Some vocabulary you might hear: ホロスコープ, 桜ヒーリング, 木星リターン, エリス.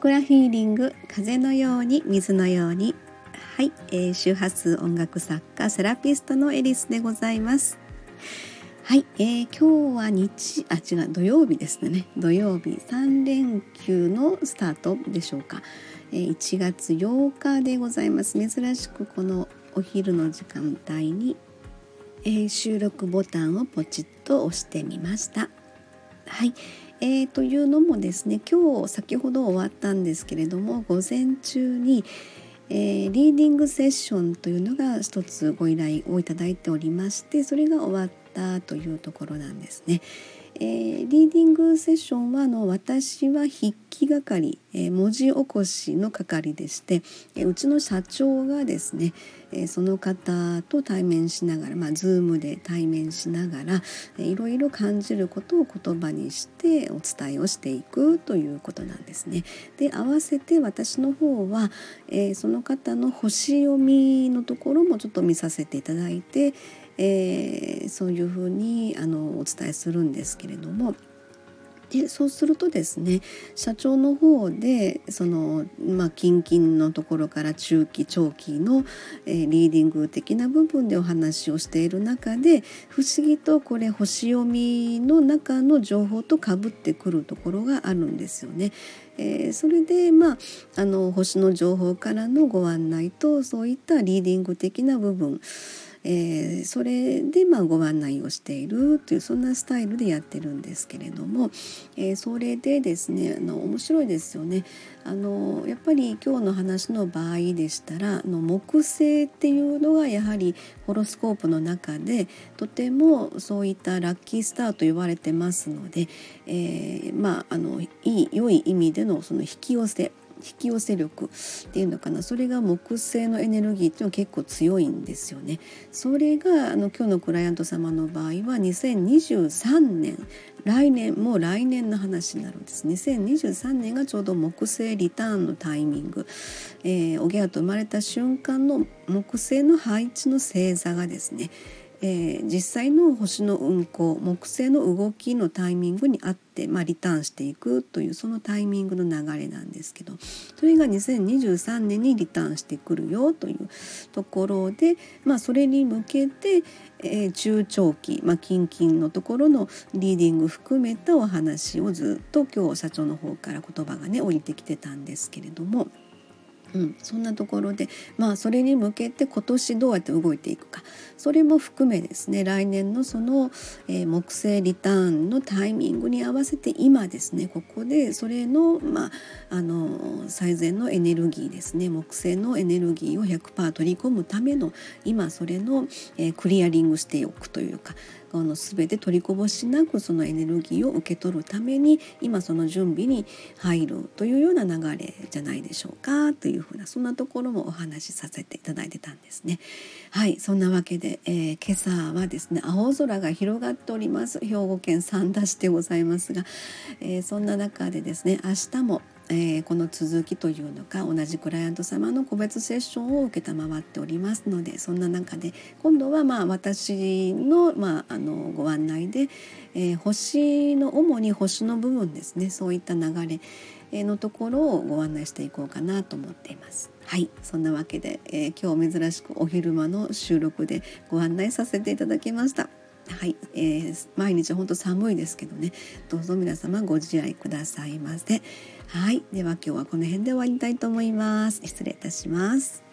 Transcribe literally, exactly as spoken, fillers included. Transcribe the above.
桜ヒーリング、風のように水のように。はい、えー、周波数音楽作家セラピストのエリスでございます。はい、えー、今日は日あ違う土曜日ですね。土曜日さん連休のスタートでしょうか、えー、いちがつようかでございます。珍しくこのお昼の時間帯に、えー、収録ボタンをポチッと押してみました。はい、えー、というのもですね、今日先ほど終わったんですけれども、午前中に、えー、リーディングセッションというのが一つご依頼をいただいておりまして、それが終わったというところなんですね。えー、リーディングセッションはあの私は筆記係、えー、文字起こしの係でして、えー、うちの社長がですね、えー、その方と対面しながら、まあ、Zoom で対面しながら、えー、いろいろ感じることを言葉にしてお伝えをしていくということなんですね。で、合わせて私の方は、えー、その方の星読みのところもちょっと見させていただいて、えー、そういうふうにあのお伝えするんですけれども、でそうするとですね、社長の方でその、まあ、近々のところから中期長期の、えー、リーディング的な部分でお話をしている中で、不思議とこれ星読みの中の情報と被ってくるところがあるんですよね。えー、それで、まあ、あの星の情報からのご案内と、そういったリーディング的な部分、えー、それでまあご案内をしているという、そんなスタイルでやってるんですけれども、えー、それでですね、あの面白いですよね。あのやっぱり今日の話の場合でしたら、あの木星っていうのがやはりホロスコープの中でとてもそういったラッキースターと言われてますので、えー、まああのいい良い意味でのその引き寄せ引き寄せ力っていうのかな、それが木星のエネルギーっていうのは結構強いんですよね。それがあの今日のクライアント様の場合はにせんにじゅうさんねん、来年もう来年の話になるんです。にせんにじゅうさんねんがちょうど木星リターンのタイミング、えー、おぎゃと生まれた瞬間の木星の配置の星座がですね、えー、実際の星の運行、木星の動きのタイミングに合って、まあ、リターンしていくという、そのタイミングの流れなんですけど、それがにせんにじゅうさんねんにリターンしてくるよというところで、まあ、それに向けて、えー、中長期、まあ、近々のところのリーディング含めたお話をずっと今日社長の方から言葉がね降りてきてたんですけれども、うん、そんなところで、まあ、それに向けて今年どうやって動いていくか、それも含めですね、来年のその、えー、木星リターンのタイミングに合わせて今ですね、ここでそれの、まあ、あの最善のエネルギーですね、木星のエネルギーを ひゃくパーセント 取り込むための今それの、えー、クリアリングしておくというか、この全て取りこぼしなくそのエネルギーを受け取るために今その準備に入るというような流れじゃないでしょうか、というふうな、そんなところもお話しさせていただいてたんですね。はい、そんなわけで、えー、今朝はですね、青空が広がっております。兵庫県三田市でございますが、えー、そんな中でですね、明日もえー、この続きというのか、同じクライアント様の個別セッションを受けたまわっておりますので、そんな中で今度はまあ私の、まあ、あのご案内で、えー、星の主に星の部分ですね、そういった流れのところをご案内していこうかなと思っています。はい、そんなわけで、えー、今日珍しくお昼間の収録でご案内させていただきました。はい、えー、毎日本当寒いですけどね、どうぞ皆様ご自愛くださいませ。はい、では今日はこの辺で終わりたいと思います。失礼いたします。